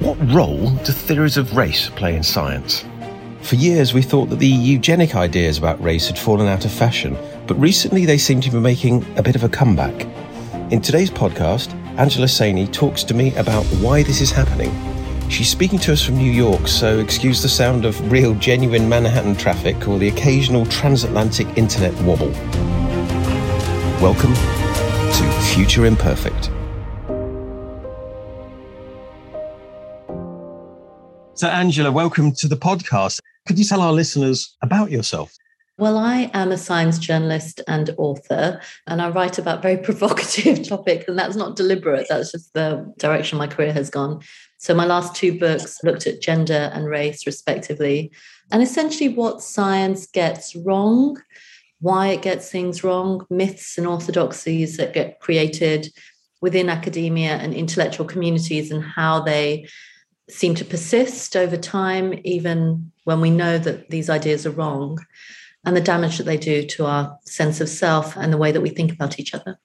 What role do theories of race play in science? For years, we thought that the eugenic ideas about race had fallen out of fashion, but recently they seem to be making a bit of a comeback. In today's podcast, Angela Saini talks to me about why this is happening. She's speaking to us from New York, so excuse the sound of real, genuine Manhattan traffic or the occasional transatlantic internet wobble. Welcome to Future Imperfect. So, Angela, welcome to the podcast. Could you tell our listeners about yourself? Well, I am a science journalist and author, and I write about very provocative topics, and that's not deliberate. That's just the direction my career has gone. So my last two books looked at gender and race, respectively, and essentially what science gets wrong, why it gets things wrong, myths and orthodoxies that get created within academia and intellectual communities, and how they seem to persist over time, even when we know that these ideas are wrong, and the damage that they do to our sense of self and the way that we think about each other.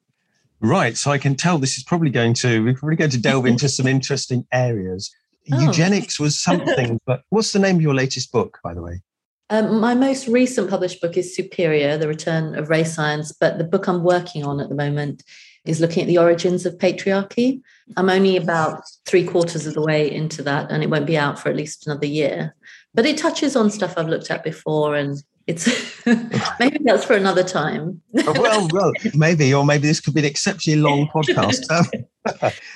Right. So I can tell this is we're probably going to delve into some interesting areas. Oh. Eugenics was something, but what's the name of your latest book, by the way? My most recent published book is Superior, The Return of Race Science, but the book I'm working on at the moment is looking at the origins of patriarchy. I'm only about 3/4 of the way into that, and it won't be out for at least another year. But it touches on stuff I've looked at before, and it's maybe that's for another time. well, maybe, or maybe this could be an exceptionally long podcast.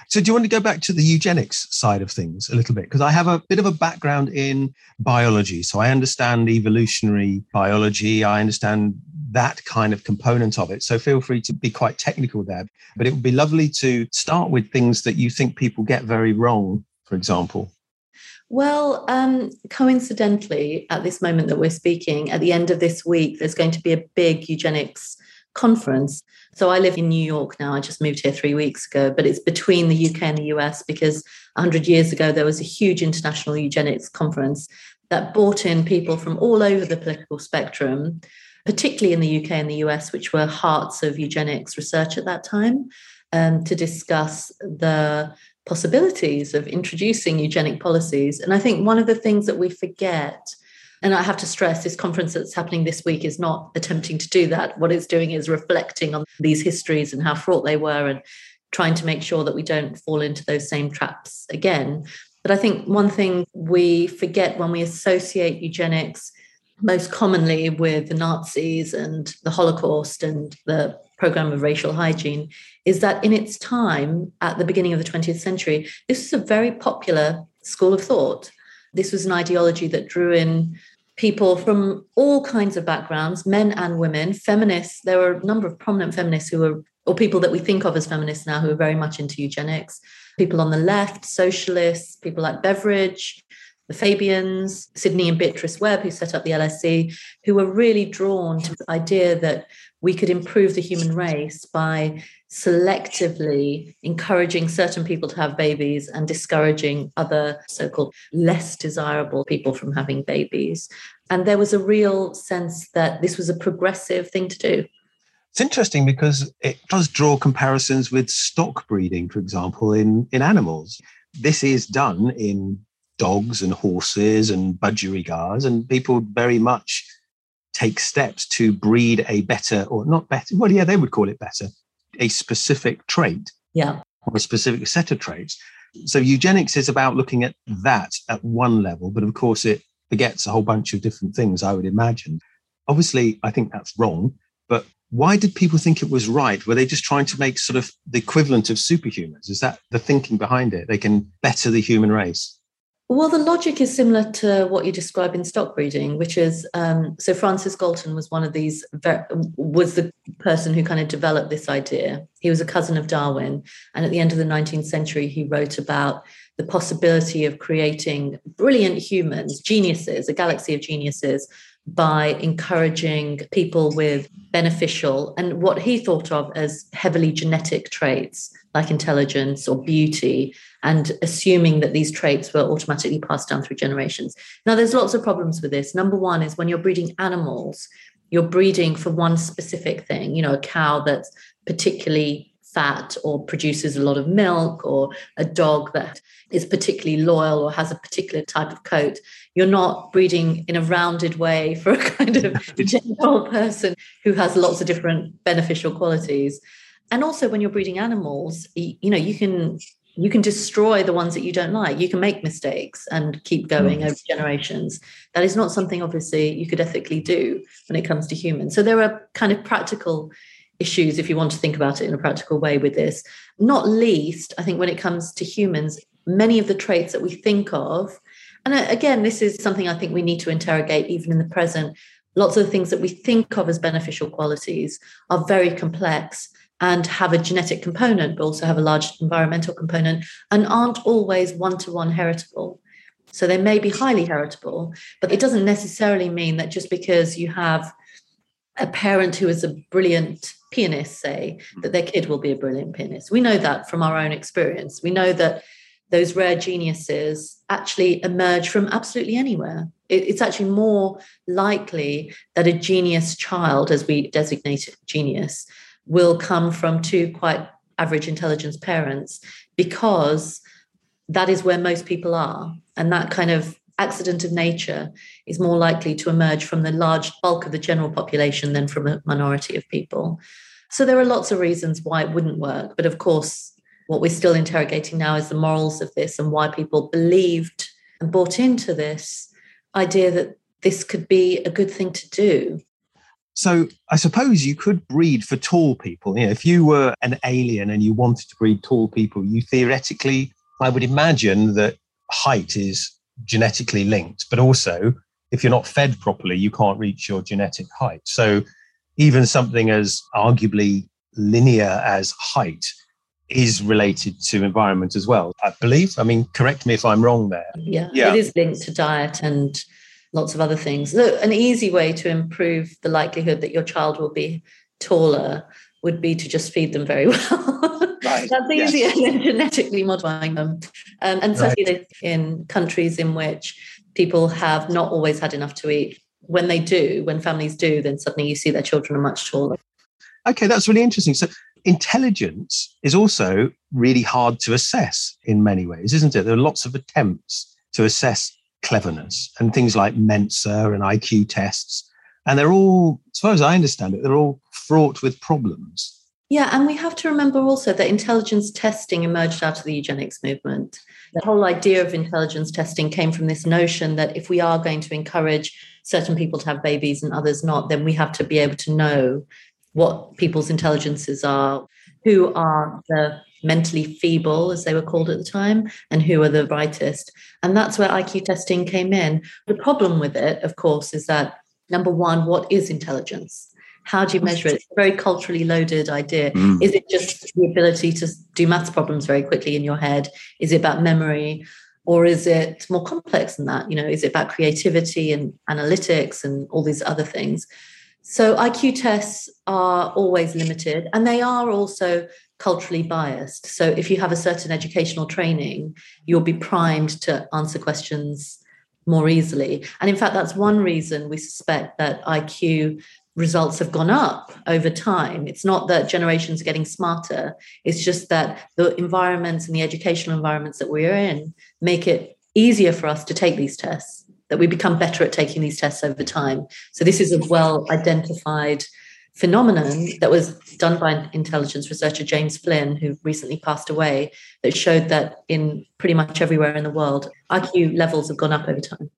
So do you want to go back to the eugenics side of things a little bit? Because I have a bit of a background in biology. So I understand evolutionary biology. I understand that kind of component of it. So feel free to be quite technical there. But it would be lovely to start with things that you think people get very wrong, for example. Well, coincidentally, at this moment that we're speaking, at the end of this week, there's going to be a big eugenics conference. So I live in New York now. I just moved here 3 weeks ago, but it's between the UK and the US because 100 years ago, there was a huge international eugenics conference that brought in people from all over the political spectrum, particularly in the UK and the US, which were hearts of eugenics research at that time, to discuss the possibilities of introducing eugenic policies. And I think one of the things that we forget, and I have to stress this conference that's happening this week is not attempting to do that. What it's doing is reflecting on these histories and how fraught they were and trying to make sure that we don't fall into those same traps again. But I think one thing we forget when we associate eugenics most commonly with the Nazis and the Holocaust and the program of racial hygiene is that in its time, at the beginning of the 20th century, this was a very popular school of thought. This was an ideology that drew in people from all kinds of backgrounds, men and women, feminists. There were a number of prominent feminists who were, or people that we think of as feminists now, who were very much into eugenics, people on the left, socialists, people like Beveridge. the Fabians, Sydney and Beatrice Webb, who set up the LSC, who were really drawn to the idea that we could improve the human race by selectively encouraging certain people to have babies and discouraging other so-called less desirable people from having babies. And there was a real sense that this was a progressive thing to do. It's interesting because it does draw comparisons with stock breeding, for example, in animals. This is done in dogs and horses and budgerigars, and people very much take steps to breed a better, or not better, well, yeah, they would call it better, a specific trait, yeah, or a specific set of traits. So eugenics is about looking at that at one level, but of course it begets a whole bunch of different things, I would imagine. Obviously, I think that's wrong, but why did people think it was right? Were they just trying to make sort of the equivalent of superhumans? Is that the thinking behind it? They can better the human race? Well, the logic is similar to what you describe in stock breeding, which is, so Francis Galton was one of these, was the person who kind of developed this idea. He was a cousin of Darwin. And at the end of the 19th century, he wrote about the possibility of creating brilliant humans, geniuses, a galaxy of geniuses, by encouraging people with beneficial and what he thought of as heavily genetic traits like intelligence or beauty, and assuming that these traits were automatically passed down through generations. Now, there's lots of problems with this. Number one is when you're breeding animals, you're breeding for one specific thing, you know, a cow that's particularly fat or produces a lot of milk, or a dog that is particularly loyal or has a particular type of coat. You're not breeding in a rounded way for a kind of general person who has lots of different beneficial qualities. And also when you're breeding animals, you know, you can destroy the ones that you don't like. You can make mistakes and keep going over generations. That is not something, obviously, you could ethically do when it comes to humans. So there are kind of practical issues, if you want to think about it in a practical way with this. Not least, I think when it comes to humans, many of the traits that we think of, and again, this is something I think we need to interrogate even in the present, lots of the things that we think of as beneficial qualities are very complex and have a genetic component, but also have a large environmental component, and aren't always one-to-one heritable. So they may be highly heritable, but it doesn't necessarily mean that just because you have a parent who is a brilliant pianists say that their kid will be a brilliant pianist. We know that from our own experience. We know that those rare geniuses actually emerge from absolutely anywhere. It's actually more likely that a genius child, as we designate genius, will come from two quite average intelligence parents, because that is where most people are. And that kind of accident of nature is more likely to emerge from the large bulk of the general population than from a minority of people. So there are lots of reasons why it wouldn't work. But of course, what we're still interrogating now is the morals of this and why people believed and bought into this idea that this could be a good thing to do. So I suppose you could breed for tall people. You know, if you were an alien and you wanted to breed tall people, you theoretically, I would imagine that height is genetically linked, but also if you're not fed properly, you can't reach your genetic height. So even something as arguably linear as height is related to environment as well, I believe. I mean, correct me if I'm wrong there. Yeah. It is linked to diet and lots of other things. So an easy way to improve the likelihood that your child will be taller would be to just feed them very well. Right. That's easier than genetically modifying them. And certainly in countries in which people have not always had enough to eat, when they do, when families do, then suddenly you see their children are much taller. Okay, that's really interesting. So intelligence is also really hard to assess in many ways, isn't it? There are lots of attempts to assess cleverness and things like Mensa and IQ tests. And they're all, as far as I understand it, they're all fraught with problems. Yeah, and we have to remember also that intelligence testing emerged out of the eugenics movement. The whole idea of intelligence testing came from this notion that if we are going to encourage certain people to have babies and others not, then we have to be able to know what people's intelligences are, who are the mentally feeble, as they were called at the time, and who are the brightest. And that's where IQ testing came in. The problem with it, of course, is that, number one, what is intelligence? How do you measure it? It's a very culturally loaded idea. Is it just the ability to do maths problems very quickly in your head? Is it about memory? Or is it more complex than that? You know, is it about creativity and analytics and all these other things? So IQ tests are always limited, and they are also culturally biased. So if you have a certain educational training, you'll be primed to answer questions more easily. And in fact, that's one reason we suspect that IQ results have gone up over time. It's not that generations are getting smarter. It's just that the environments and the educational environments that we're in make it easier for us to take these tests, that we become better at taking these tests over time. So this is a well-identified phenomenon that was done by intelligence researcher James Flynn, who recently passed away, that showed that in pretty much everywhere in the world, IQ levels have gone up over time.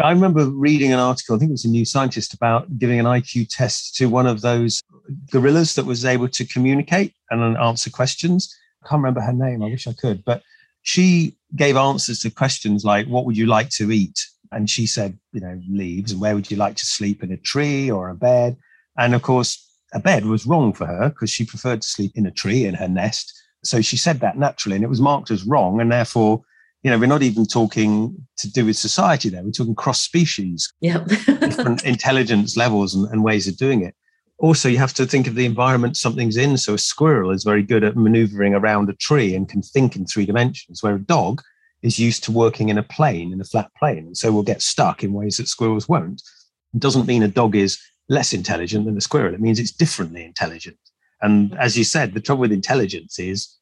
I remember reading an article, I think it was a New Scientist, about giving an IQ test to one of those gorillas that was able to communicate and answer questions. I can't remember her name. I wish I could. But she gave answers to questions like, what would you like to eat? And she said, you know, leaves. And where would you like to sleep, in a tree or a bed? And of course, a bed was wrong for her because she preferred to sleep in a tree in her nest. So she said that naturally, and it was marked as wrong. And therefore, you know, we're not even talking to do with society there. We're talking cross-species, yep. different intelligence levels and ways of doing it. Also, you have to think of the environment something's in. So a squirrel is very good at maneuvering around a tree and can think in three dimensions, where a dog is used to working in a plane, in a flat plane. And so will get stuck in ways that squirrels won't. It doesn't mean a dog is less intelligent than a squirrel. It means it's differently intelligent. And as you said, the trouble with intelligence is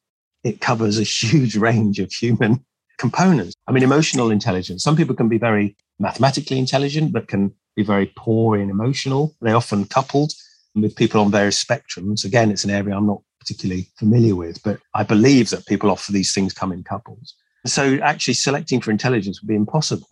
it covers a huge range of human components. I mean, emotional intelligence. Some people can be very mathematically intelligent, but can be very poor in emotional. They're often coupled with people on various spectrums. Again, it's an area I'm not particularly familiar with, but I believe that people offer these things come in couples. So actually selecting for intelligence would be impossible.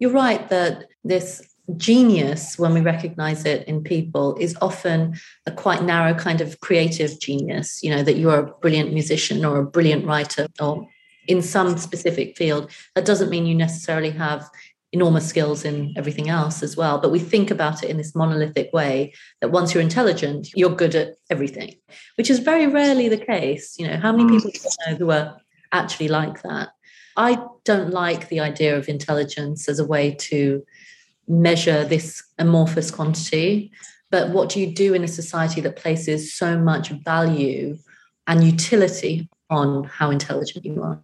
You're right that this genius, when we recognize it in people, is often a quite narrow kind of creative genius, you know, that you're a brilliant musician or a brilliant writer or in some specific field. That doesn't mean you necessarily have enormous skills in everything else as well. But we think about it in this monolithic way that once you're intelligent, you're good at everything, which is very rarely the case. You know, how many people do you know who are actually like that? I don't like the idea of intelligence as a way to measure this amorphous quantity. But what do you do in a society that places so much value and utility on how intelligent you are?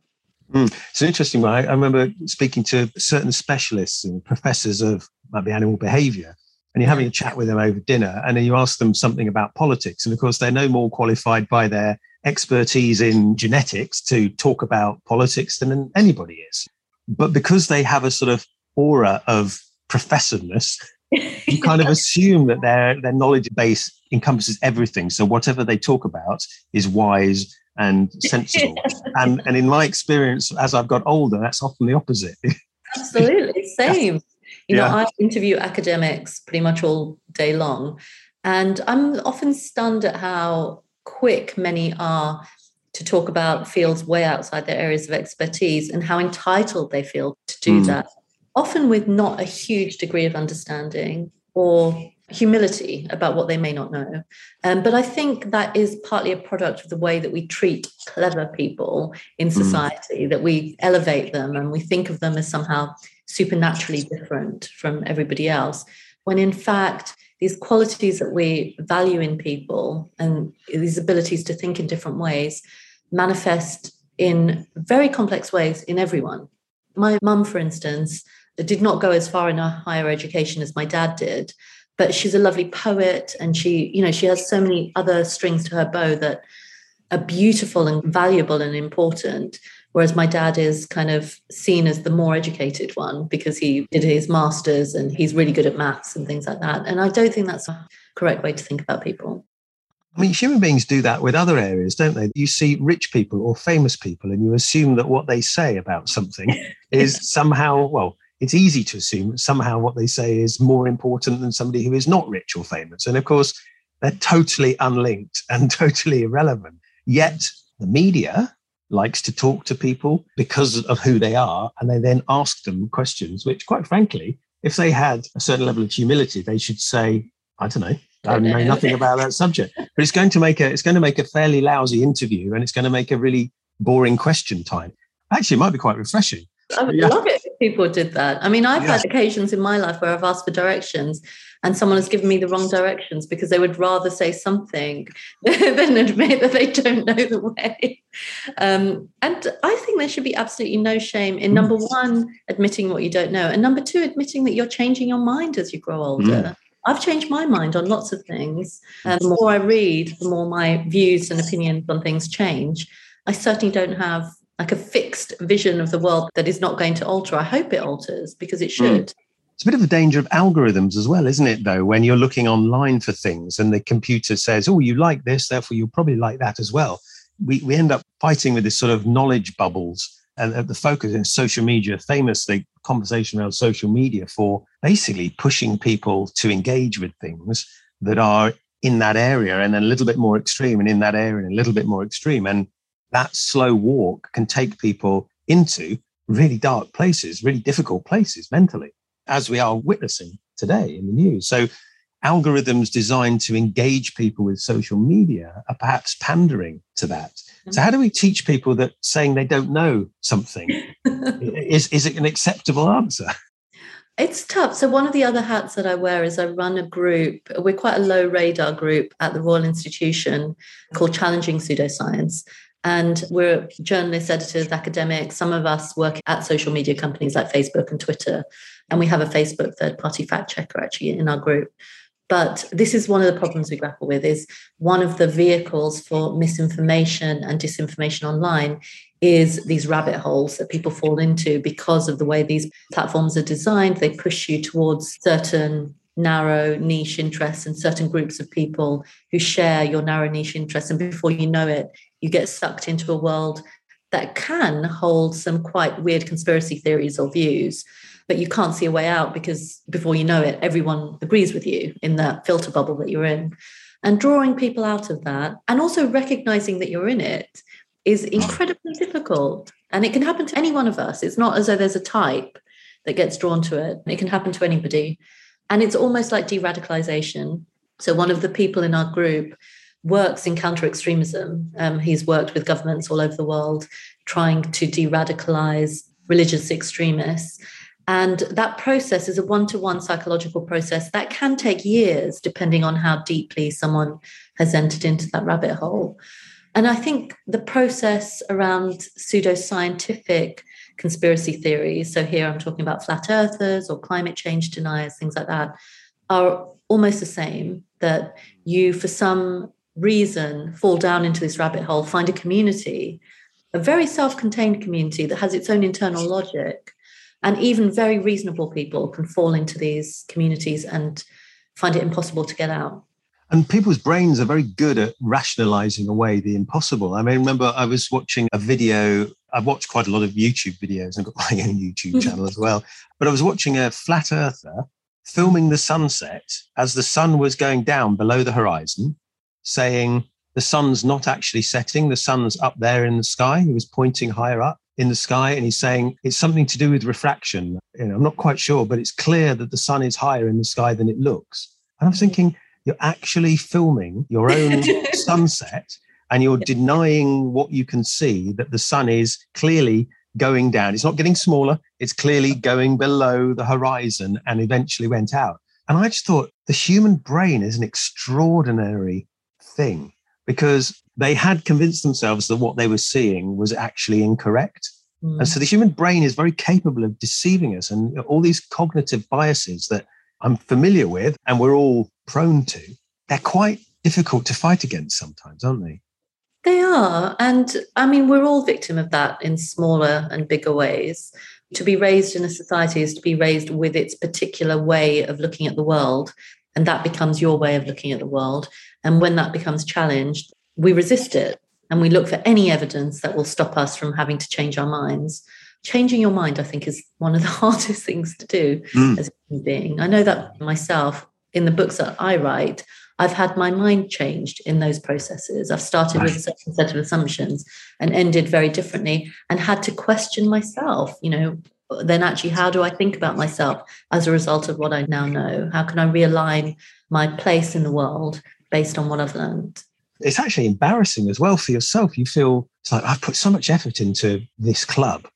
It's an interesting one. I remember speaking to certain specialists and professors of might be animal behavior, and you're having a chat with them over dinner, and then you ask them something about politics. And of course, they're no more qualified by their expertise in genetics to talk about politics than anybody is. But because they have a sort of aura of professorness, you kind of assume that their knowledge base encompasses everything. So whatever they talk about is wise and sensible. and in my experience, as I've got older, that's often the opposite. Absolutely. Same. You know, I interview academics pretty much all day long, and I'm often stunned at how quick many are to talk about fields way outside their areas of expertise and how entitled they feel to do that, often with not a huge degree of understanding or humility about what they may not know. But I think that is partly a product of the way that we treat clever people in society, that we elevate them and we think of them as somehow supernaturally different from everybody else, when in fact, these qualities that we value in people and these abilities to think in different ways manifest in very complex ways in everyone. My mum, for instance, did not go as far in her higher education as my dad did, but she's a lovely poet, and she has so many other strings to her bow that are beautiful and valuable and important, whereas my dad is kind of seen as the more educated one because he did his master's and he's really good at maths and things like that. And I don't think that's a correct way to think about people. I mean, human beings do that with other areas, don't they? You see rich people or famous people and you assume that what they say about something is somehow, well, it's easy to assume that somehow what they say is more important than somebody who is not rich or famous. And of course, they're totally unlinked and totally irrelevant. Yet the media likes to talk to people because of who they are, and they then ask them questions, which quite frankly, if they had a certain level of humility, they should say, I don't know. I know nothing about that subject, but it's going to make a fairly lousy interview, and it's going to make a really boring question time. Actually, it might be quite refreshing. I would love it if people did that. I mean, I've had occasions in my life where I've asked for directions and someone has given me the wrong directions because they would rather say something than admit that they don't know the way. And I think there should be absolutely no shame in, number one, admitting what you don't know, and number two, admitting that you're changing your mind as you grow older. I've changed my mind on lots of things. The more I read, the more my views and opinions on things change. I certainly don't have like a fixed vision of the world that is not going to alter. I hope it alters, because it should. It's a bit of the danger of algorithms as well, isn't it, though, when you're looking online for things and the computer says, oh, you like this, therefore you'll probably like that as well. We end up fighting with this sort of knowledge bubbles. And the focus in social media, famously, conversation around social media for basically pushing people to engage with things that are in that area and then a little bit more extreme, and in that area and a little bit more extreme. And that slow walk can take people into really dark places, really difficult places mentally, as we are witnessing today in the news. So algorithms designed to engage people with social media are perhaps pandering to that. So how do we teach people that saying they don't know something is it an acceptable answer? It's tough. So one of the other hats that I wear is I run a group. We're quite a low radar group at the Royal Institution called Challenging Pseudoscience. And we're journalists, editors, academics. Some of us work at social media companies like Facebook and Twitter. And we have a Facebook third-party fact checker actually in our group. But this is one of the problems we grapple with, is one of the vehicles for misinformation and disinformation online is these rabbit holes that people fall into because of the way these platforms are designed. They push you towards certain narrow niche interests and certain groups of people who share your narrow niche interests. And before you know it, you get sucked into a world that can hold some quite weird conspiracy theories or views, but you can't see a way out because before you know it, everyone agrees with you in that filter bubble that you're in. And drawing people out of that and also recognizing that you're in it is incredibly difficult. And it can happen to any one of us. It's not as though there's a type that gets drawn to it. It can happen to anybody. And it's almost like de-radicalization. So one of the people in our group works in counter-extremism. He's worked with governments all over the world trying to de-radicalize religious extremists. And that process is a one-to-one psychological process that can take years, depending on how deeply someone has entered into that rabbit hole. And I think the process around pseudoscientific conspiracy theories, so here I'm talking about flat earthers or climate change deniers, things like that, are almost the same, that you, for some reason, fall down into this rabbit hole, find a community, a very self-contained community that has its own internal logic. And even very reasonable people can fall into these communities and find it impossible to get out. And people's brains are very good at rationalizing away the impossible. I mean, remember I was watching a video. I've watched quite a lot of YouTube videos. I've got my own YouTube channel as well. But I was watching a flat earther filming the sunset as the sun was going down below the horizon, saying the sun's not actually setting. The sun's up there in the sky. He was pointing higher up in the sky, and he's saying it's something to do with refraction. You know, I'm not quite sure, but it's clear that the sun is higher in the sky than it looks. And I'm thinking, you're actually filming your own sunset, and you're denying what you can see, that the sun is clearly going down. It's not getting smaller. It's clearly going below the horizon and eventually went out. And I just thought the human brain is an extraordinary thing, because they had convinced themselves that what they were seeing was actually incorrect. And so the human brain is very capable of deceiving us, and all these cognitive biases that I'm familiar with and we're all prone to, they're quite difficult to fight against sometimes, aren't they? They are. And I mean, we're all victim of that in smaller and bigger ways. To be raised in a society is to be raised with its particular way of looking at the world. And that becomes your way of looking at the world. And when that becomes challenged, we resist it and we look for any evidence that will stop us from having to change our minds. Changing your mind, I think, is one of the hardest things to do as a human being. I know that myself, in the books that I write, I've had my mind changed in those processes. I've started with a certain set of assumptions and ended very differently and had to question myself, you know, then actually how do I think about myself as a result of what I now know? How can I realign my place in the world based on what I've learned? It's actually embarrassing as well for yourself. You feel it's like, I've put so much effort into this club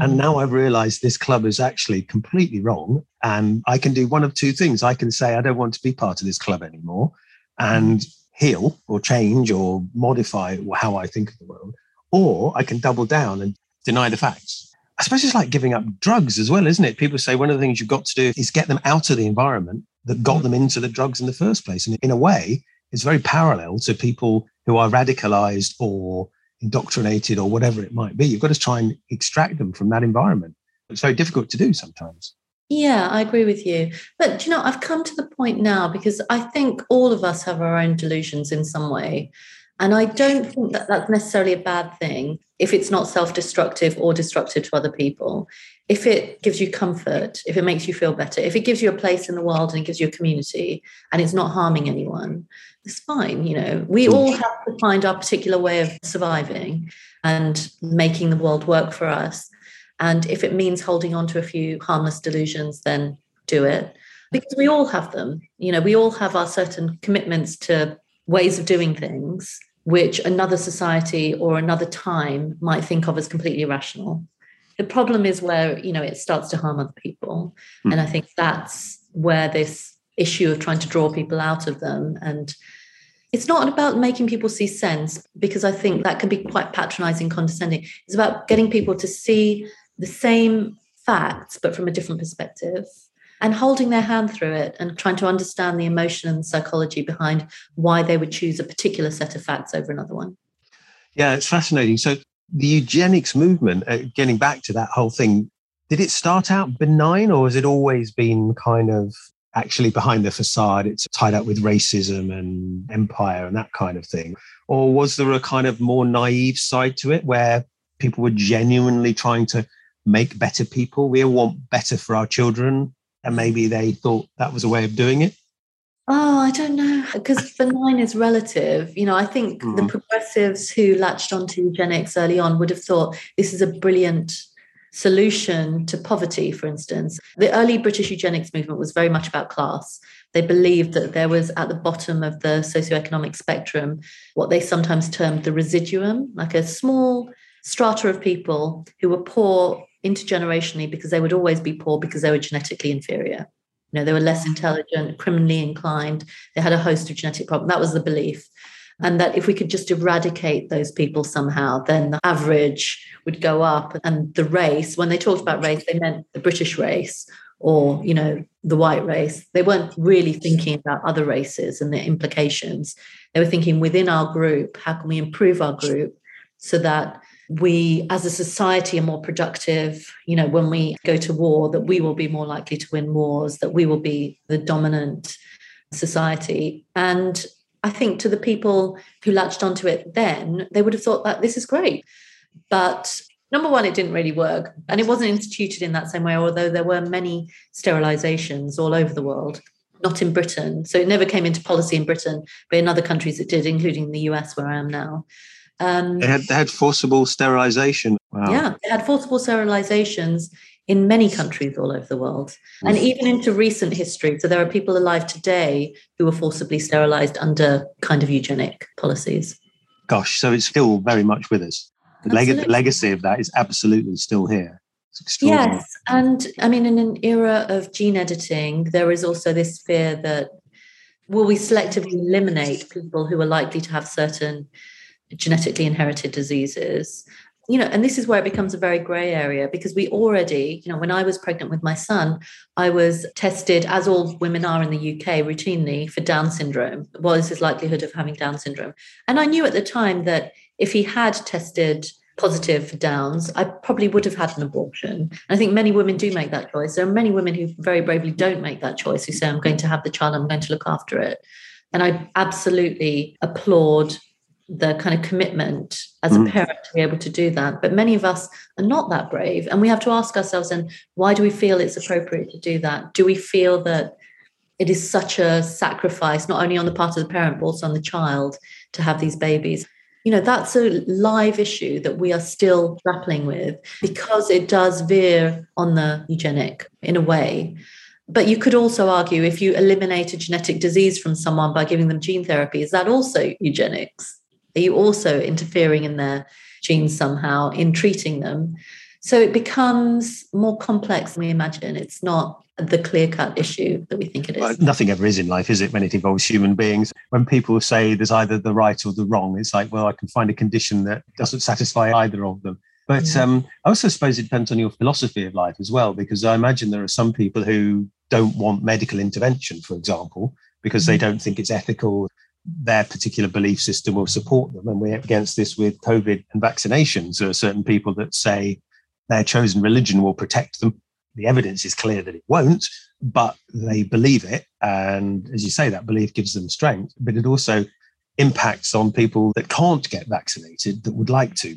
And now I've realized this club is actually completely wrong. And I can do one of two things. I can say, I don't want to be part of this club anymore and heal or change or modify how I think of the world. Or I can double down and deny the facts. I suppose it's like giving up drugs as well, isn't it? People say one of the things you've got to do is get them out of the environment that got them into the drugs in the first place. And in a way, it's very parallel to people who are radicalized or indoctrinated or whatever it might be. You've got to try and extract them from that environment. It's very difficult to do sometimes. Yeah, I agree with you. But, you know, I've come to the point now because I think all of us have our own delusions in some way. And I don't think that that's necessarily a bad thing if it's not self-destructive or destructive to other people. If it gives you comfort, if it makes you feel better, if it gives you a place in the world and it gives you a community and it's not harming anyone, it's fine. You know, we all have to find our particular way of surviving and making the world work for us. And if it means holding on to a few harmless delusions, then do it. Because we all have them. You know, we all have our certain commitments to ways of doing things which another society or another time might think of as completely irrational. The problem is where, you know, it starts to harm other people. And I think that's where this issue of trying to draw people out of them. And it's not about making people see sense, because I think that can be quite patronizing, condescending. It's about getting people to see the same facts, but from a different perspective, and holding their hand through it and trying to understand the emotion and psychology behind why they would choose a particular set of facts over another one. Yeah, it's fascinating. So the eugenics movement, getting back to that whole thing, did it start out benign, or has it always been kind of actually behind the facade? It's tied up with racism and empire and that kind of thing. Or was there a kind of more naive side to it where people were genuinely trying to make better people? We all want better for our children. And maybe they thought that was a way of doing it? Oh, I don't know, because benign is relative. You know, I think the progressives who latched onto eugenics early on would have thought this is a brilliant solution to poverty, for instance. The early British eugenics movement was very much about class. They believed that there was at the bottom of the socioeconomic spectrum what they sometimes termed the residuum, like a small strata of people who were poor intergenerationally, because they would always be poor because they were genetically inferior. You know, they were less intelligent, criminally inclined. They had a host of genetic problems. That was the belief. And that if we could just eradicate those people somehow, then the average would go up. And the race, when they talked about race, they meant the British race or, you know, the white race. They weren't really thinking about other races and their implications. They were thinking within our group, how can we improve our group so that we as a society are more productive, you know, when we go to war, that we will be more likely to win wars, that we will be the dominant society. And I think to the people who latched onto it then, they would have thought that this is great. But number one, it didn't really work. And it wasn't instituted in that same way, although there were many sterilizations all over the world, not in Britain. So it never came into policy in Britain, but in other countries it did, including the US, where I am now. They had forcible sterilization. Wow. Yeah, they had forcible sterilizations in many countries all over the world, and even into recent history. So there are people alive today who were forcibly sterilized under kind of eugenic policies. Gosh, so it's still very much with us. The legacy of that is absolutely still here. Yes, and I mean, in an era of gene editing, there is also this fear that will we selectively eliminate people who are likely to have certain genetically inherited diseases, you know, and this is where it becomes a very grey area, because we already, you know, when I was pregnant with my son, I was tested, as all women are in the UK, routinely for Down syndrome. What is his likelihood of having Down syndrome? And I knew at the time that if he had tested positive for Downs, I probably would have had an abortion. And I think many women do make that choice. There are many women who very bravely don't make that choice, who say, I'm going to have the child, I'm going to look after it. And I absolutely applaud the kind of commitment as a parent to be able to do that. But many of us are not that brave. And we have to ask ourselves, and why do we feel it's appropriate to do that? Do we feel that it is such a sacrifice, not only on the part of the parent, but also on the child, to have these babies? You know, that's a live issue that we are still grappling with, because it does veer on the eugenic in a way. But you could also argue, if you eliminate a genetic disease from someone by giving them gene therapy, is that also eugenics? Are you also interfering in their genes somehow in treating them? So it becomes more complex than we imagine. It's not the clear-cut issue that we think it is. Well, nothing ever is in life, is it, when it involves human beings? When people say there's either the right or the wrong, it's like, well, I can find a condition that doesn't satisfy either of them. But yeah. I also suppose it depends on your philosophy of life as well, because I imagine there are some people who don't want medical intervention, for example, because they don't think it's ethical. Their particular belief system will support them. And we're up against this with COVID and vaccinations. There are certain people that say their chosen religion will protect them. The evidence is clear that it won't, but they believe it. And as you say, that belief gives them strength, but it also impacts on people that can't get vaccinated that would like to.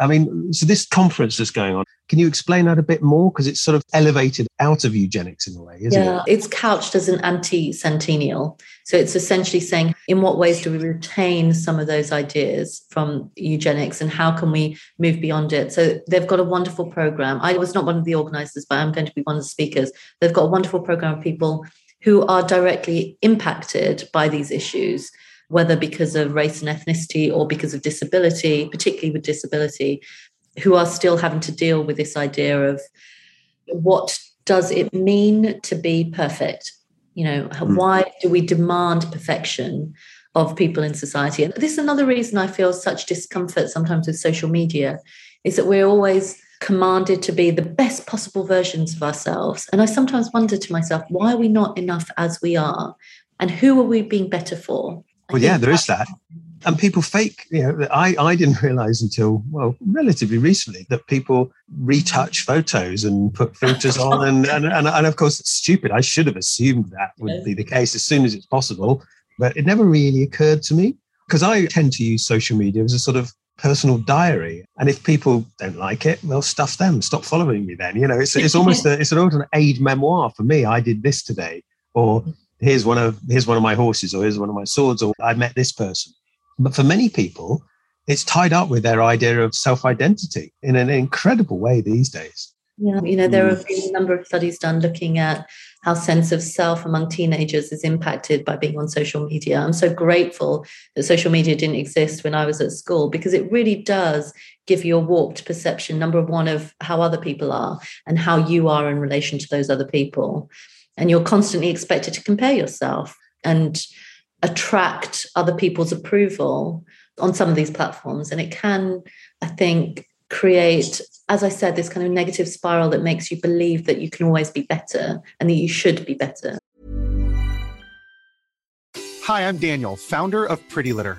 I mean, so this conference that's going on, can you explain that a bit more? Because it's sort of elevated out of eugenics in a way, isn't it? Yeah, it's couched as an anti-centennial. So it's essentially saying, in what ways do we retain some of those ideas from eugenics and how can we move beyond it? So they've got a wonderful program. I was not one of the organisers, but I'm going to be one of the speakers. They've got a wonderful program of people who are directly impacted by these issues, whether because of race and ethnicity or because of disability, particularly with disability, who are still having to deal with this idea of what does it mean to be perfect? You know, why do we demand perfection of people in society? And this is another reason I feel such discomfort sometimes with social media, is that we're always commanded to be the best possible versions of ourselves. And I sometimes wonder to myself, why are we not enough as we are? And who are we being better for? Well, yeah, there is that. And people fake, you know, I didn't realize until, well, relatively recently that people retouch photos and put filters on. And of course, it's stupid. I should have assumed that would be the case as soon as it's possible. But it never really occurred to me, because I tend to use social media as a sort of personal diary. And if people don't like it, well, stuff them. Stop following me then. You know, it's almost it's an old aid memoir for me. I did this today, or here's one of my horses, or here's one of my swords, or I met this person. But for many people, it's tied up with their idea of self-identity in an incredible way these days. Yeah, you know, there have been a number of studies done looking at how sense of self among teenagers is impacted by being on social media. I'm so grateful that social media didn't exist when I was at school, because it really does give you a warped perception, number one, of how other people are and how you are in relation to those other people. And you're constantly expected to compare yourself and attract other people's approval on some of these platforms. And it can, I think, create, as I said, this kind of negative spiral that makes you believe that you can always be better and that you should be better. Hi, I'm Daniel, founder of Pretty Litter.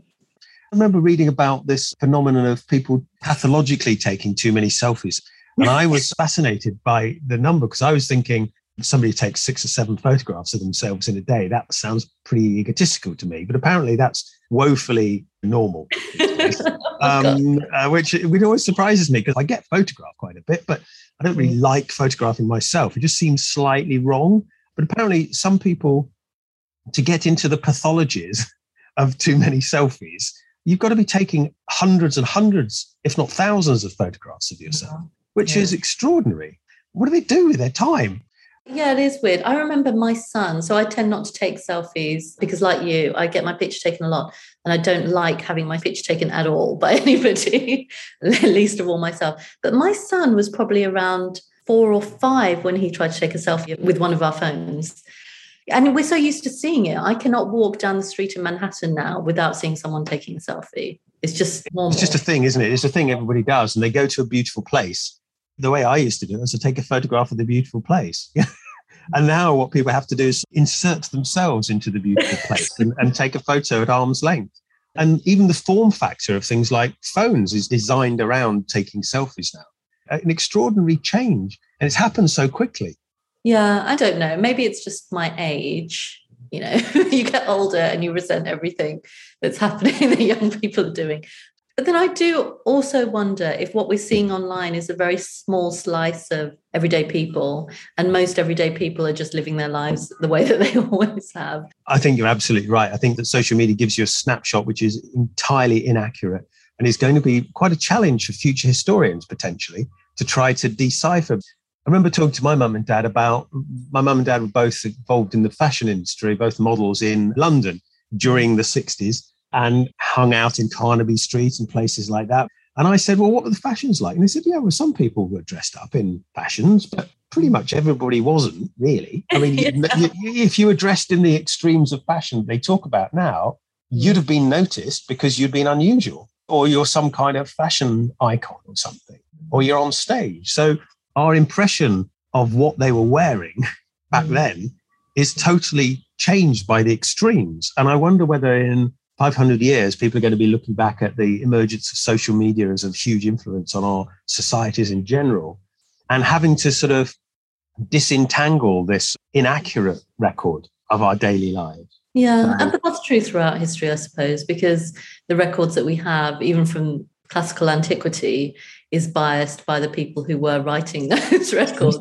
I remember reading about this phenomenon of people pathologically taking too many selfies. And I was fascinated by the number, because I was thinking somebody takes 6 or 7 photographs of themselves in a day. That sounds pretty egotistical to me, but apparently that's woefully normal. Which always surprises me, because I get photographed quite a bit, but I don't really like photographing myself. It just seems slightly wrong. But apparently some people, to get into the pathologies of too many selfies, you've got to be taking hundreds and hundreds, if not thousands, of photographs of yourself, which is extraordinary. What do they do with their time? Yeah, it is weird. I remember my son, so I tend not to take selfies because, like you, I get my picture taken a lot and I don't like having my picture taken at all by anybody, least of all myself. But my son was probably around 4 or 5 when he tried to take a selfie with one of our phones. And we're so used to seeing it. I cannot walk down the street in Manhattan now without seeing someone taking a selfie. It's just normal. It's just a thing, isn't it? It's a thing everybody does. And they go to a beautiful place The way I used to do it was to take a photograph of the beautiful place. And now what people have to do is insert themselves into the beautiful place and take a photo at arm's length. And even the form factor of things like phones is designed around taking selfies now. An extraordinary change. And it's happened so quickly. Yeah, I don't know. Maybe it's just my age. You know, you get older and you resent everything that's happening that young people are doing. But then I do also wonder if what we're seeing online is a very small slice of everyday people, and most everyday people are just living their lives the way that they always have. I think you're absolutely right. I think that social media gives you a snapshot which is entirely inaccurate, and is going to be quite a challenge for future historians, potentially, to try to decipher. I remember talking to my mum and dad about, my mum and dad were both involved in the fashion industry, both models in London during the 60s. And hung out in Carnaby Street and places like that. And I said, well, what were the fashions like? And they said, yeah, well, some people were dressed up in fashions, but pretty much everybody wasn't, really. I mean, if you were dressed in the extremes of fashion they talk about now, you'd have been noticed because you'd been unusual, or you're some kind of fashion icon or something, or you're on stage. So our impression of what they were wearing back then is totally changed by the extremes. And I wonder whether in 500 years, people are going to be looking back at the emergence of social media as a huge influence on our societies in general, and having to sort of disentangle this inaccurate record of our daily lives. Yeah, and that's true throughout history, I suppose, because the records that we have, even from classical antiquity, is biased by the people who were writing those records.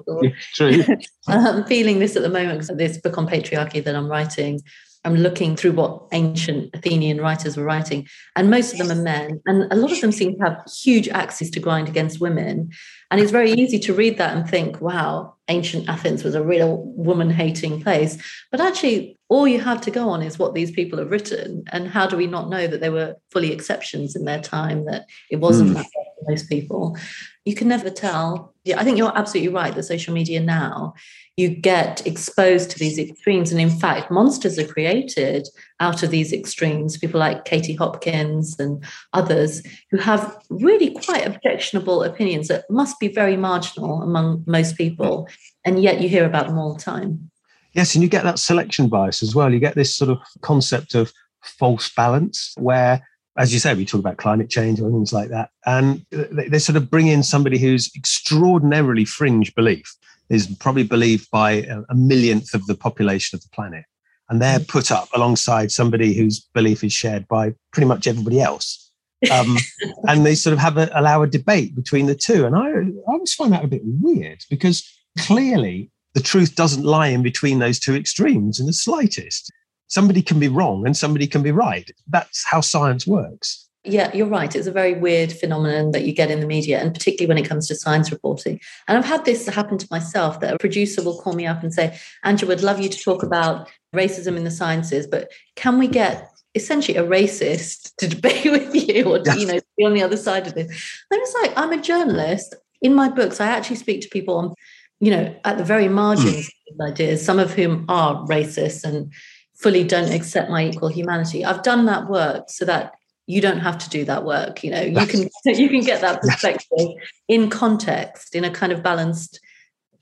True. I'm feeling this at the moment because of this book on patriarchy that I'm writing. I'm looking through what ancient Athenian writers were writing, and most of them are men. And a lot of them seem to have huge axes to grind against women. And it's very easy to read that and think, wow, ancient Athens was a real woman-hating place. But actually, all you have to go on is what these people have written. And how do we not know that they were fully exceptions in their time, that it wasn't that way for most people? You can never tell. Yeah, I think you're absolutely right that social media now, you get exposed to these extremes. And in fact, monsters are created out of these extremes. People like Katie Hopkins and others who have really quite objectionable opinions that must be very marginal among most people. And yet you hear about them all the time. Yes, and you get that selection bias as well. You get this sort of concept of false balance where, as you say, we talk about climate change or things like that. And they sort of bring in somebody who's extraordinarily fringe belief, is probably believed by a millionth of the population of the planet. And they're put up alongside somebody whose belief is shared by pretty much everybody else. And they sort of have allow a debate between the two. And I always find that a bit weird, because clearly the truth doesn't lie in between those two extremes in the slightest. Somebody can be wrong and somebody can be right. That's how science works. Yeah, you're right. It's a very weird phenomenon that you get in the media, and particularly when it comes to science reporting. And I've had this happen to myself, that a producer will call me up and say, Angela, would love you to talk about racism in the sciences, but can we get essentially a racist to debate with you, or you know, be on the other side of this? And it's like, I'm a journalist. In my books, I actually speak to people on, you know, at the very margins of ideas, some of whom are racist and fully don't accept my equal humanity. I've done that work so that you don't have to do that work. You know, you can get that perspective in context, in a kind of balanced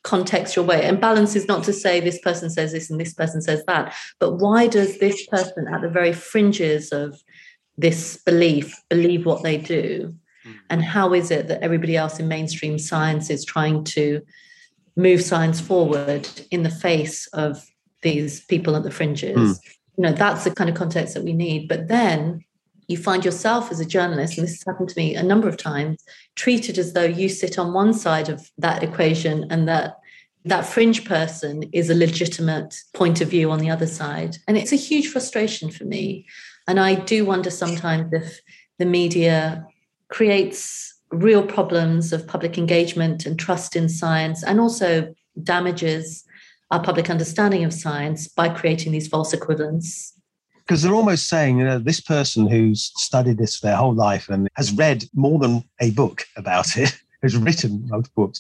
contextual way. And balance is not to say this person says this and this person says that, but why does this person at the very fringes of this believe what they do? And how is it that everybody else in mainstream science is trying to move science forward in the face of these people at the fringes? You know, that's the kind of context that we need. But then you find yourself as a journalist, and this has happened to me a number of times, treated as though you sit on one side of that equation and that fringe person is a legitimate point of view on the other side. And it's a huge frustration for me. And I do wonder sometimes if the media creates real problems of public engagement and trust in science, and also damages our public understanding of science by creating these false equivalents. Because they're almost saying, you know, this person who's studied this their whole life and has read more than a book about it, has written multiple books,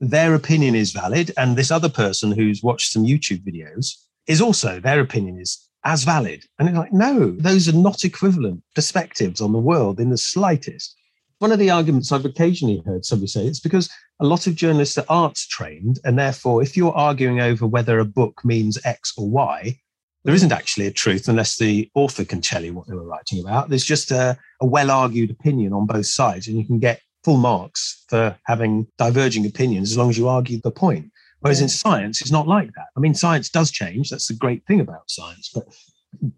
their opinion is valid. And this other person who's watched some YouTube videos is also, their opinion is as valid. And it's like, no, those are not equivalent perspectives on the world in the slightest. one of the arguments I've occasionally heard somebody say, it's because a lot of journalists are arts trained, and therefore, if you're arguing over whether a book means X or Y, there isn't actually a truth unless the author can tell you what they were writing about. There's just a well-argued opinion on both sides, and you can get full marks for having diverging opinions as long as you argue the point. Whereas in science, it's not like that. I mean, science does change. That's the great thing about science. But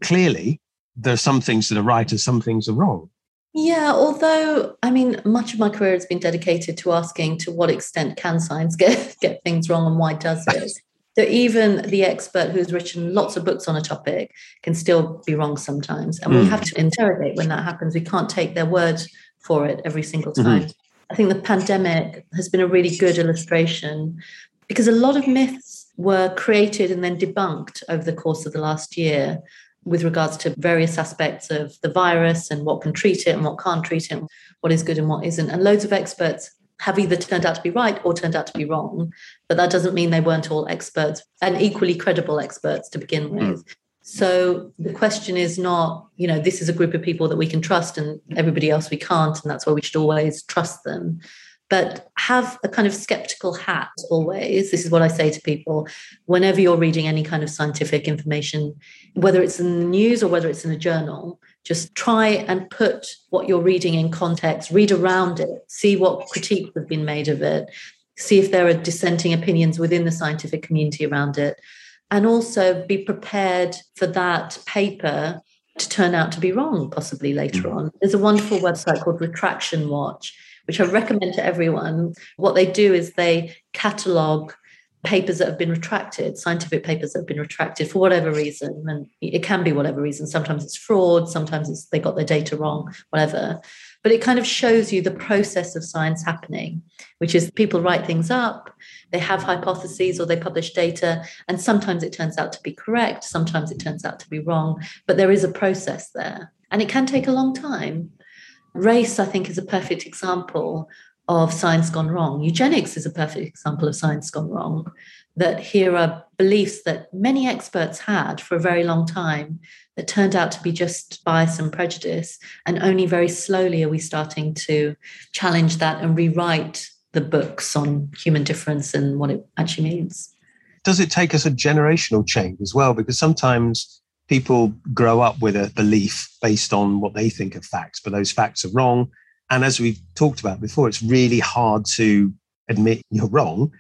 clearly, there are some things that are right and some things are wrong. Yeah, although, I mean, much of my career has been dedicated to asking to what extent can science get things wrong and why does it? So even the expert who's written lots of books on a topic can still be wrong sometimes. And we have to interrogate when that happens. We can't take their word for it every single time. I think the pandemic has been a really good illustration because a lot of myths were created and then debunked over the course of the last year with regards to various aspects of the virus and what can treat it and what can't treat it, and what is good and what isn't. And loads of experts have either turned out to be right or turned out to be wrong, but that doesn't mean they weren't all experts and equally credible experts to begin with. So the question is not, you know, this is a group of people that we can trust and everybody else we can't, and that's why we should always trust them. But have a kind of skeptical hat always. This is what I say to people. Whenever you're reading any kind of scientific information, whether it's in the news or whether it's in a journal, just try and put what you're reading in context, read around it, see what critiques have been made of it, see if there are dissenting opinions within the scientific community around it, and also be prepared for that paper to turn out to be wrong, possibly later on. There's a wonderful website called Retraction Watch, which I recommend to everyone. What they do is they catalogue papers that have been retracted, scientific papers that have been retracted for whatever reason. And it can be whatever reason. Sometimes it's fraud, sometimes it's they got their data wrong, whatever. But it kind of shows you the process of science happening, which is people write things up, they have hypotheses or they publish data, and sometimes it turns out to be correct, sometimes it turns out to be wrong, but there is a process there. And it can take a long time. Race, I think, is a perfect example of science gone wrong. Eugenics is a perfect example of science gone wrong, that here are beliefs that many experts had for a very long time that turned out to be just bias and prejudice, and only very slowly are we starting to challenge that and rewrite the books on human difference and what it actually means. Does it take us a generational change as well? Because sometimes people grow up with a belief based on what they think are facts, but those facts are wrong. And as we've talked about before, it's really hard to admit you're wrong.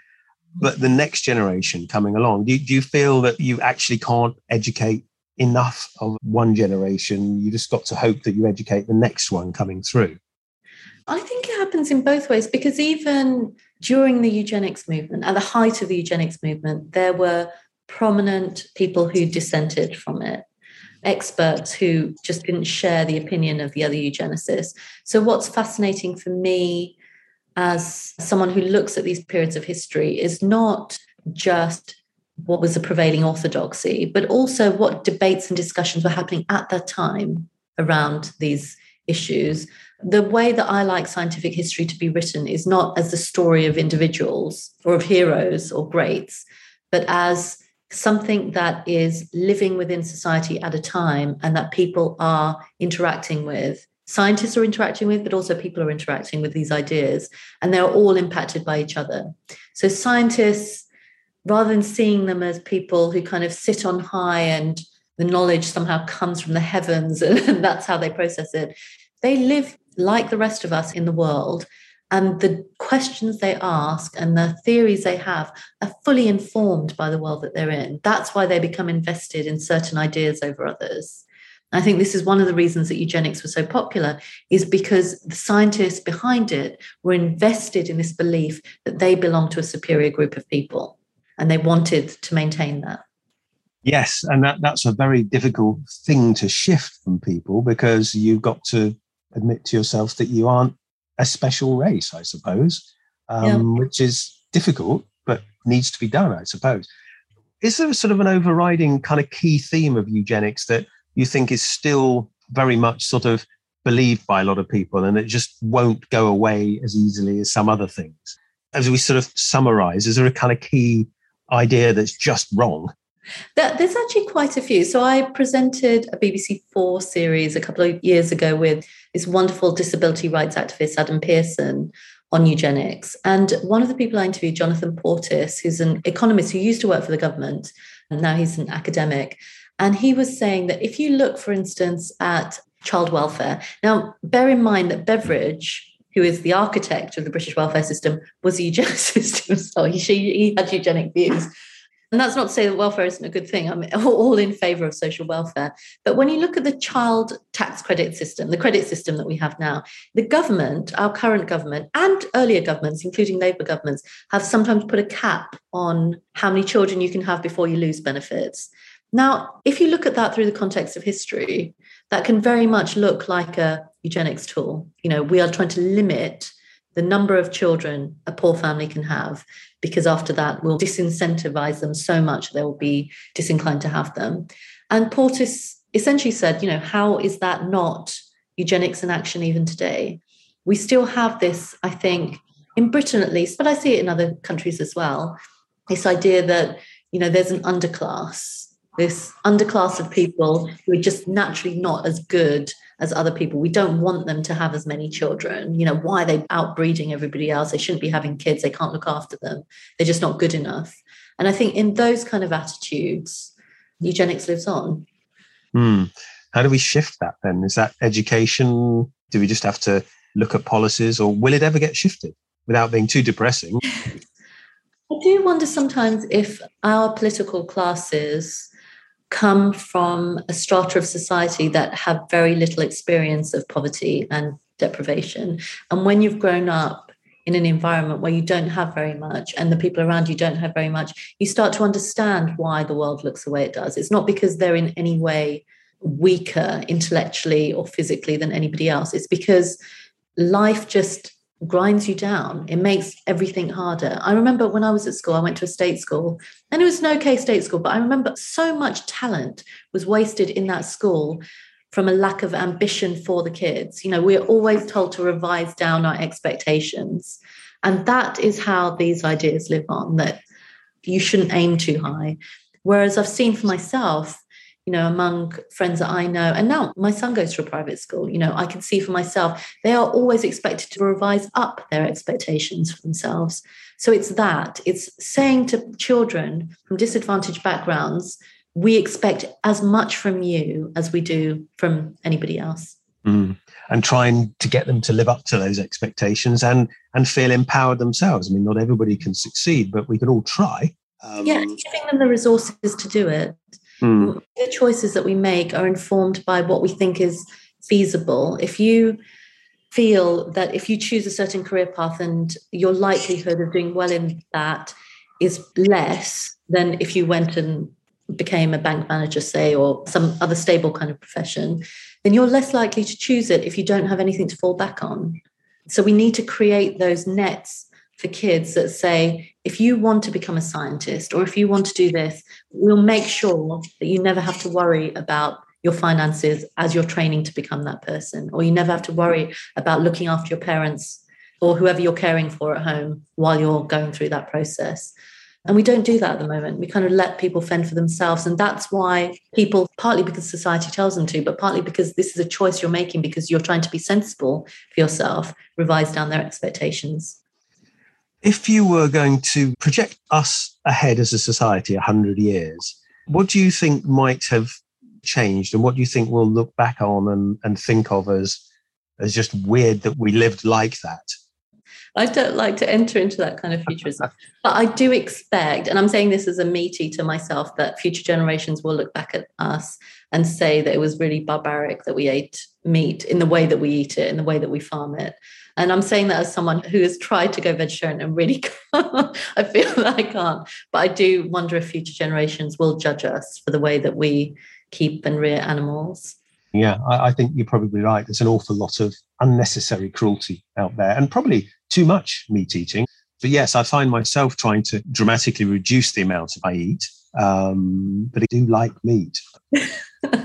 But the next generation coming along, do you feel that you actually can't educate enough of one generation? You just got to hope that you educate the next one coming through. I think it happens in both ways, because even during the eugenics movement, at the height of the eugenics movement, there were prominent people who dissented from it, experts who just didn't share the opinion of the other eugenicists. So what's fascinating for me as someone who looks at these periods of history is not just what was the prevailing orthodoxy, but also what debates and discussions were happening at that time around these issues. The way that I like scientific history to be written is not as the story of individuals or of heroes or greats, but as something that is living within society at a time and that people are interacting with. Scientists are interacting with, but also people are interacting with these ideas, and they're all impacted by each other. So scientists, rather than seeing them as people who kind of sit on high and the knowledge somehow comes from the heavens and that's how they process it, they live like the rest of us in the world. And the questions they ask and the theories they have are fully informed by the world that they're in. That's why they become invested in certain ideas over others. I think this is one of the reasons that eugenics was so popular, is because the scientists behind it were invested in this belief that they belong to a superior group of people, and they wanted to maintain that. Yes, and that's a very difficult thing to shift from people, because you've got to admit to yourself that you aren't a special race, I suppose, which is difficult, but needs to be done, I suppose. Is there sort of an overriding kind of key theme of eugenics that you think is still very much sort of believed by a lot of people, and it just won't go away as easily as some other things? As we sort of summarize, is there a kind of key idea that's just wrong? There's actually quite a few. So I presented a BBC4 series a couple of years ago with this wonderful disability rights activist, Adam Pearson, on eugenics. And one of the people I interviewed, Jonathan Portis, who's an economist who used to work for the government, and now he's an academic. And he was saying that if you look, for instance, at child welfare, now bear in mind that Beveridge, who is the architect of the British welfare system, was a eugenicist. So he had eugenic views. And that's not to say that welfare isn't a good thing. I'm all in favour of social welfare. But when you look at the child tax credit system, the credit system that we have now, the government, our current government and earlier governments, including Labour governments, have sometimes put a cap on how many children you can have before you lose benefits. Now, if you look at that through the context of history, that can very much look like a eugenics tool. You know, we are trying to limit the number of children a poor family can have, because after that, we'll disincentivize them so much they will be disinclined to have them. And Portis essentially said, you know, how is that not eugenics in action even today? We still have this, I think, in Britain at least, but I see it in other countries as well, this idea that, you know, there's an underclass, this underclass of people who are just naturally not as good as other people. We don't want them to have as many children. You know, why are they outbreeding everybody else? They shouldn't be having kids. They can't look after them. They're just not good enough. And I think in those kind of attitudes, eugenics lives on. Mm. How do we shift that then? Is that education? Do we just have to look at policies, or will it ever get shifted without being too depressing? I do wonder sometimes if our political classes come from a strata of society that have very little experience of poverty and deprivation. And when you've grown up in an environment where you don't have very much and the people around you don't have very much, you start to understand why the world looks the way it does. It's not because they're in any way weaker intellectually or physically than anybody else. It's because life just grinds you down. It makes everything harder. I remember when I was at school, I went to a state school, and it was an okay state school, but I remember so much talent was wasted in that school from a lack of ambition for the kids. You know, we're always told to revise down our expectations. And that is how these ideas live on, that you shouldn't aim too high. Whereas I've seen for myself, you know, among friends that I know, and now my son goes to a private school, you know, I can see for myself, they are always expected to revise up their expectations for themselves. So it's that, it's saying to children from disadvantaged backgrounds, we expect as much from you as we do from anybody else. Mm. And trying to get them to live up to those expectations and feel empowered themselves. I mean, not everybody can succeed, but we can all try. Giving them the resources to do it. Mm. The choices that we make are informed by what we think is feasible. If you feel that if you choose a certain career path and your likelihood of doing well in that is less than if you went and became a bank manager, say, or some other stable kind of profession, then you're less likely to choose it if you don't have anything to fall back on. So we need to create those nets for kids that say, if you want to become a scientist or if you want to do this, we'll make sure that you never have to worry about your finances as you're training to become that person, or you never have to worry about looking after your parents or whoever you're caring for at home while you're going through that process. And we don't do that at the moment. We kind of let people fend for themselves. And that's why people, partly because society tells them to, but partly because this is a choice you're making because you're trying to be sensible for yourself, revise down their expectations. If you were going to project us ahead as a society 100 years, what do you think might have changed, and what do you think we'll look back on and think of as just weird that we lived like that? I don't like to enter into that kind of futurism, but I do expect, and I'm saying this as a meaty to myself, that future generations will look back at us and say that it was really barbaric that we ate meat in the way that we eat it, in the way that we farm it. And I'm saying that as someone who has tried to go vegetarian and really can't. I feel that I can't. But I do wonder if future generations will judge us for the way that we keep and rear animals. Yeah, I think you're probably right. There's an awful lot of unnecessary cruelty out there and probably too much meat eating. But yes, I find myself trying to dramatically reduce the amount I eat. But I do like meat.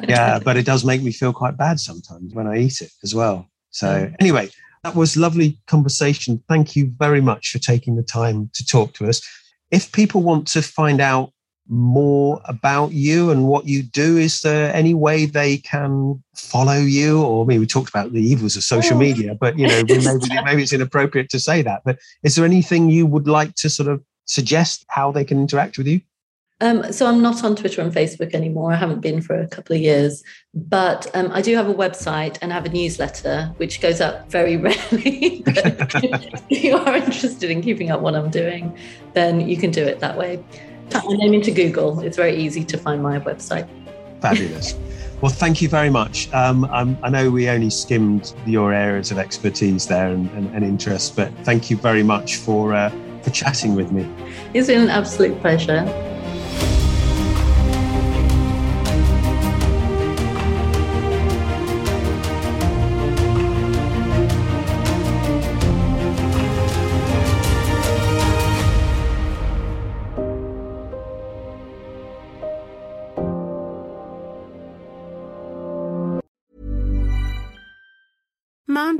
Yeah, but it does make me feel quite bad sometimes when I eat it as well. So anyway, that was a lovely conversation. Thank you very much for taking the time to talk to us. If people want to find out more about you and what you do? Is there any way they can follow you? Or I mean, we talked about the evils of social media, but you know, maybe it's inappropriate to say that. But is there anything you would like to sort of suggest how they can interact with you? So I'm not on Twitter and Facebook anymore. I haven't been for a couple of years, but I do have a website and I have a newsletter, which goes up very rarely. But if you are interested in keeping up what I'm doing, then you can do it that way. Type my name into Google. It's very easy to find my website. Fabulous. Well, thank you very much. I know we only skimmed your areas of expertise there and interest, but thank you very much for chatting with me. It's been an absolute pleasure. Mom